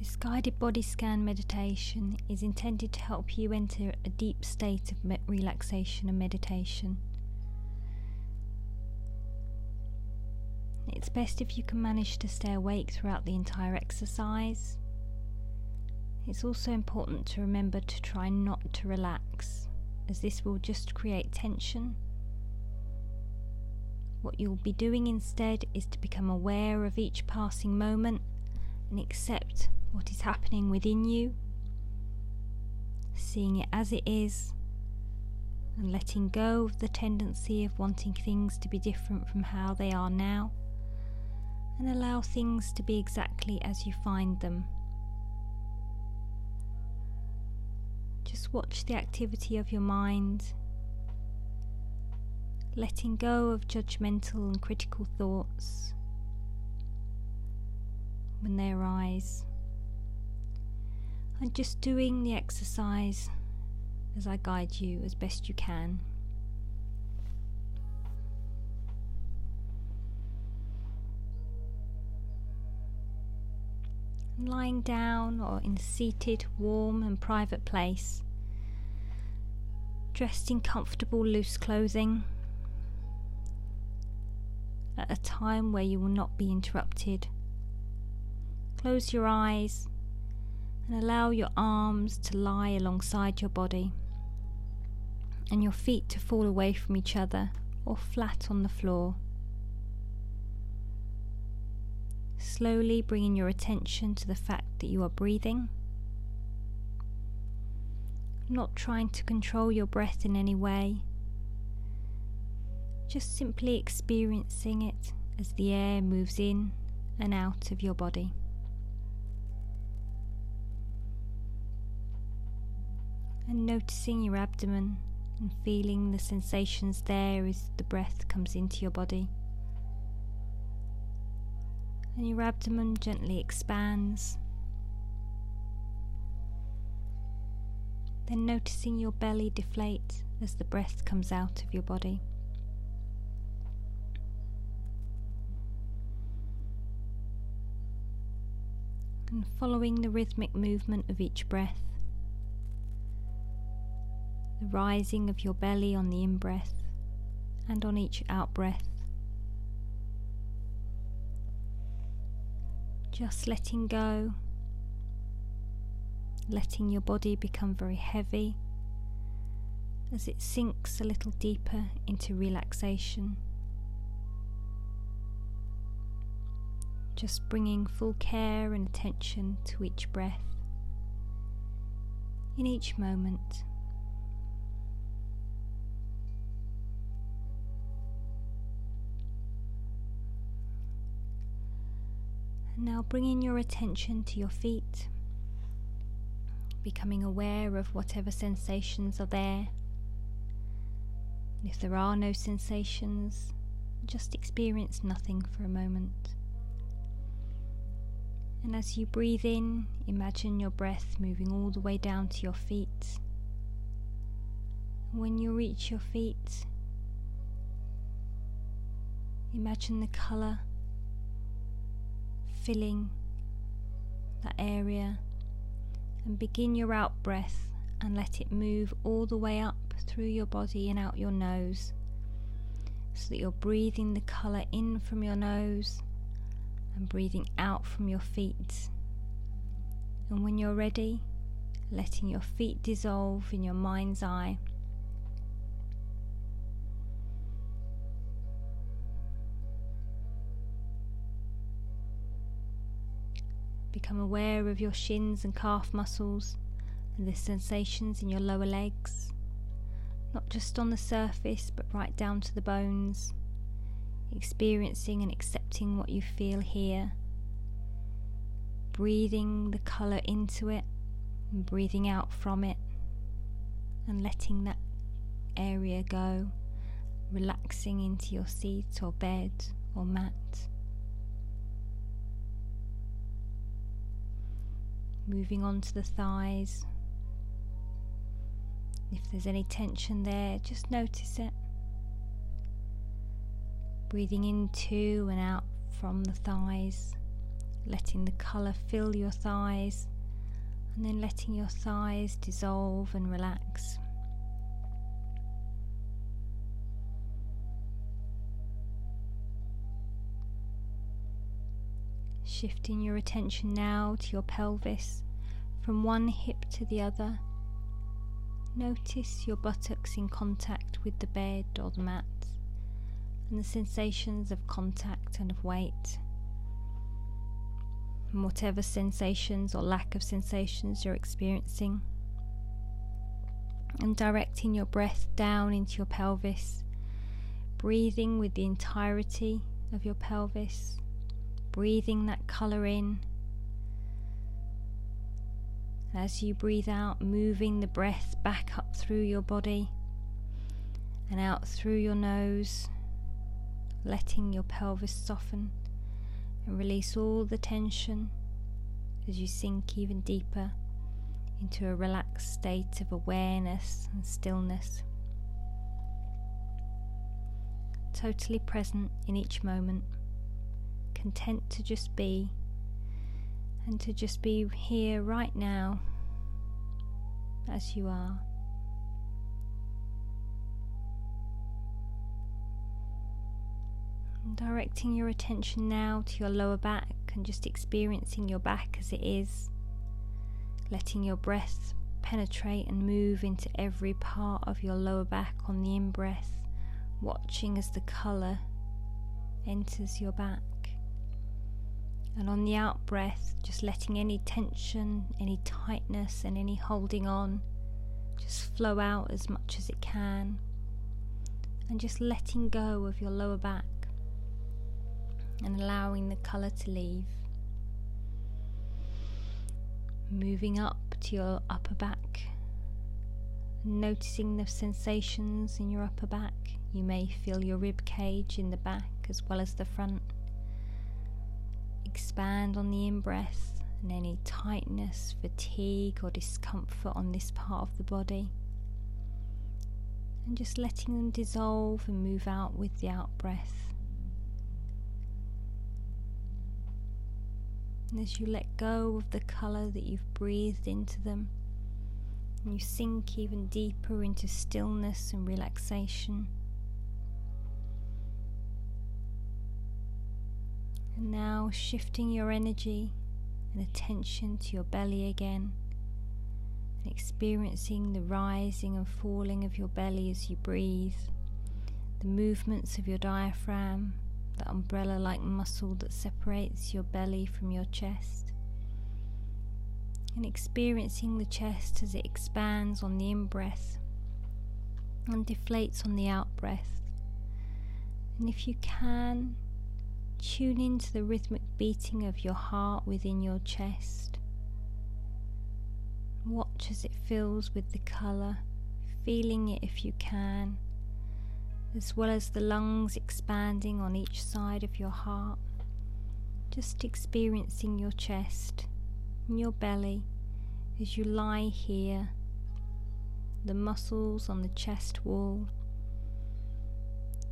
This guided body scan meditation is intended to help you enter a deep state of relaxation and meditation. It's best if you can manage to stay awake throughout the entire exercise. It's also important to remember to try not to relax, as this will just create tension. What you'll be doing instead is to become aware of each passing moment and accept what is happening within you, seeing it as it is, and letting go of the tendency of wanting things to be different from how they are now, and allow things to be exactly as you find them. Just watch the activity of your mind, letting go of judgmental and critical thoughts when they arise, and just doing the exercise as I guide you as best you can. Lying down or in a seated, warm and private place, dressed in comfortable loose clothing, at a time where you will not be interrupted. Close your eyes and allow your arms to lie alongside your body and your feet to fall away from each other or flat on the floor. Slowly bringing your attention to the fact that you are breathing, not trying to control your breath in any way, just simply experiencing it as the air moves in and out of your body. And noticing your abdomen and feeling the sensations there as the breath comes into your body. And your abdomen gently expands. Then noticing your belly deflate as the breath comes out of your body. And following the rhythmic movement of each breath, the rising of your belly on the in-breath and on each out-breath. Just letting go, letting your body become very heavy as it sinks a little deeper into relaxation. Just bringing full care and attention to each breath, in each moment. Now bringing your attention to your feet, becoming aware of whatever sensations are there. And if there are no sensations, just experience nothing for a moment. And as you breathe in, imagine your breath moving all the way down to your feet. When you reach your feet, imagine the colour filling that area, and begin your out breath and let it move all the way up through your body and out your nose, so that you're breathing the colour in from your nose and breathing out from your feet. And when you're ready, letting your feet dissolve in your mind's eye. Become aware of your shins and calf muscles and the sensations in your lower legs, not just on the surface but right down to the bones, experiencing and accepting what you feel here, breathing the colour into it and breathing out from it, and letting that area go, relaxing into your seat or bed or mat. Moving on to the thighs. If there's any tension there, just notice it. Breathing into and out from the thighs, letting the colour fill your thighs, and then letting your thighs dissolve and relax. Shifting your attention now to your pelvis, from one hip to the other. Notice your buttocks in contact with the bed or the mat, and the sensations of contact and of weight. And whatever sensations or lack of sensations you're experiencing. And directing your breath down into your pelvis, breathing with the entirety of your pelvis, breathing that colour in. As you breathe out, moving the breath back up through your body and out through your nose, letting your pelvis soften and release all the tension as you sink even deeper into a relaxed state of awareness and stillness, totally present in each moment, content to just be, and to just be here right now as you are. Directing your attention now to your lower back and just experiencing your back as it is, letting your breath penetrate and move into every part of your lower back on the in-breath, watching as the colour enters your back. And on the out-breath, just letting any tension, any tightness and any holding on just flow out as much as it can, and just letting go of your lower back and allowing the colour to leave. Moving up to your upper back, noticing the sensations in your upper back. You may feel your rib cage in the back as well as the front. Expand on the in-breath, and any tightness, fatigue or discomfort on this part of the body, and just letting them dissolve and move out with the out-breath. And as you let go of the colour that you've breathed into them, and you sink even deeper into stillness and relaxation. And now shifting your energy and attention to your belly again, and experiencing the rising and falling of your belly as you breathe, the movements of your diaphragm, the umbrella-like muscle that separates your belly from your chest, and experiencing the chest as it expands on the in-breath and deflates on the out-breath. And if you can, tune into the rhythmic beating of your heart within your chest. Watch as it fills with the colour, feeling it if you can, as well as the lungs expanding on each side of your heart, just experiencing your chest and your belly as you lie here, the muscles on the chest wall,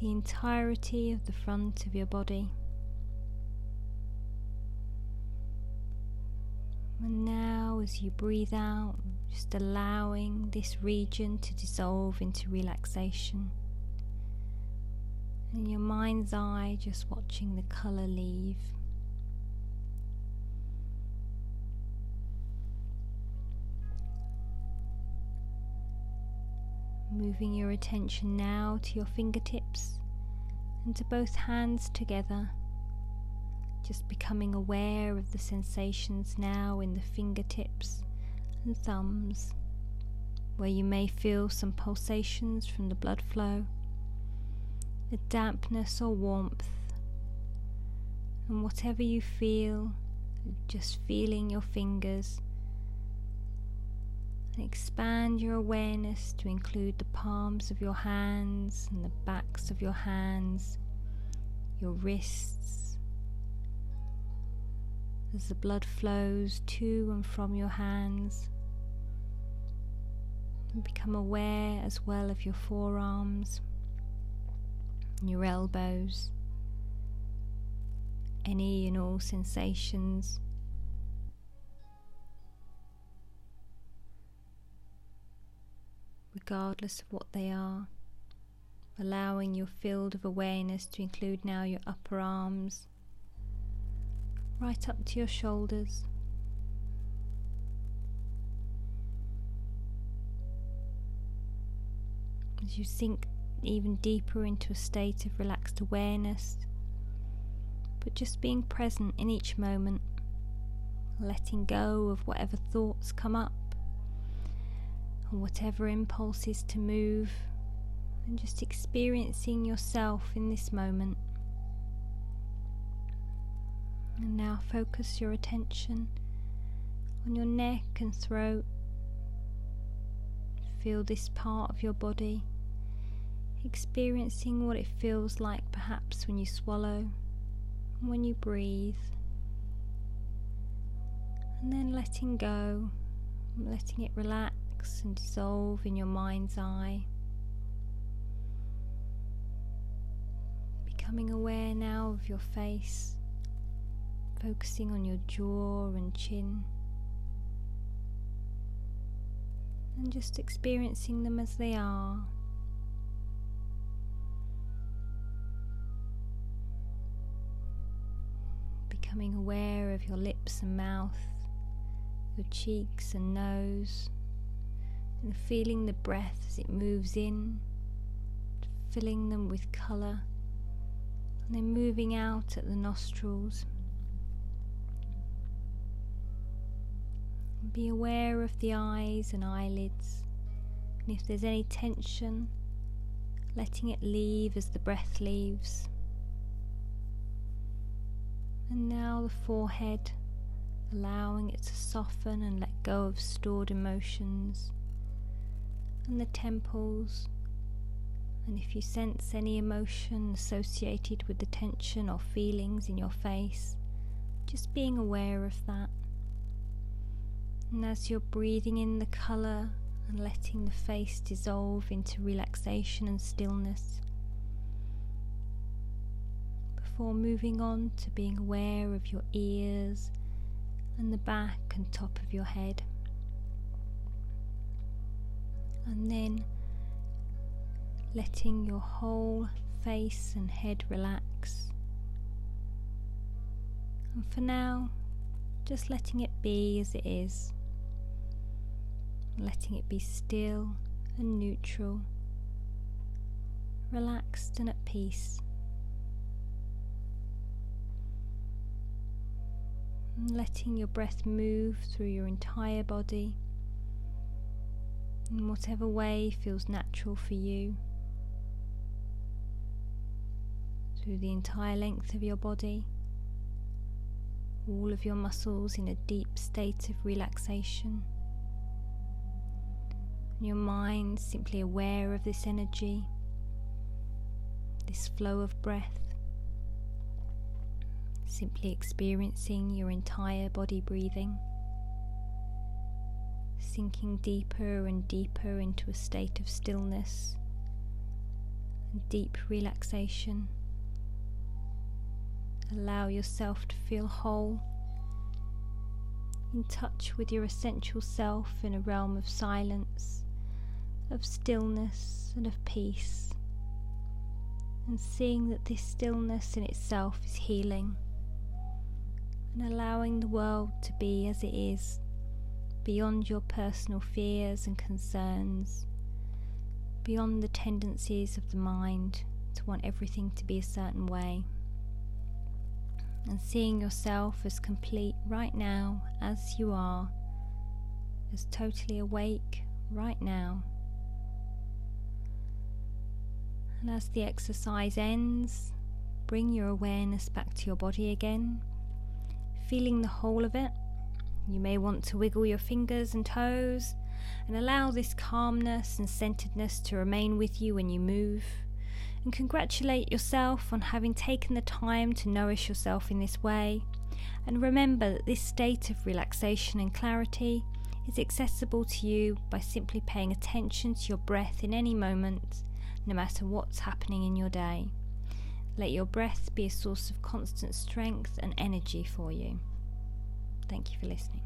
the entirety of the front of your body. And now as you breathe out, just allowing this region to dissolve into relaxation. In your mind's eye, just watching the colour leave. Moving your attention now to your fingertips and to both hands together, just becoming aware of the sensations now in the fingertips and thumbs, where you may feel some pulsations from the blood flow, a dampness or warmth, and whatever you feel, just feeling your fingers, and expand your awareness to include the palms of your hands and the backs of your hands, your wrists, as the blood flows to and from your hands, and become aware as well of your forearms, your elbows, any and all sensations. Regardless of what they are, allowing your field of awareness to include now your upper arms, right up to your shoulders, as you sink even deeper into a state of relaxed awareness, but just being present in each moment, letting go of whatever thoughts come up, or whatever impulses to move, and just experiencing yourself in this moment. And now focus your attention on your neck and throat. Feel this part of your body, experiencing what it feels like perhaps when you swallow, when you breathe, and then letting go, letting it relax and dissolve in your mind's eye. Becoming aware now of your face, focusing on your jaw and chin, and just experiencing them as they are. Becoming aware of your lips and mouth, your cheeks and nose, and feeling the breath as it moves in, filling them with colour, and then moving out at the nostrils. And be aware of the eyes and eyelids, and if there's any tension, letting it leave as the breath leaves. And now the forehead, allowing it to soften and let go of stored emotions. And the temples, and if you sense any emotion associated with the tension or feelings in your face, just being aware of that. And as you're breathing in the colour and letting the face dissolve into relaxation and stillness, before moving on to being aware of your ears and the back and top of your head. And then letting your whole face and head relax. And for now, just letting it be as it is. Letting it be still and neutral, relaxed and at peace. And letting your breath move through your entire body, in whatever way feels natural for you, through the entire length of your body, all of your muscles in a deep state of relaxation, and your mind simply aware of this energy, this flow of breath, simply experiencing your entire body breathing, sinking deeper and deeper into a state of stillness and deep relaxation. Allow yourself to feel whole, in touch with your essential self in a realm of silence, of stillness and of peace, and seeing that this stillness in itself is healing, and allowing the world to be as it is, beyond your personal fears and concerns, beyond the tendencies of the mind to want everything to be a certain way, and seeing yourself as complete right now as you are, as totally awake right now. And as the exercise ends, bring your awareness back to your body again, feeling the whole of it. You may want to wiggle your fingers and toes and allow this calmness and centeredness to remain with you when you move, and congratulate yourself on having taken the time to nourish yourself in this way, and remember that this state of relaxation and clarity is accessible to you by simply paying attention to your breath in any moment, no matter what's happening in your day. Let your breath be a source of constant strength and energy for you. Thank you for listening.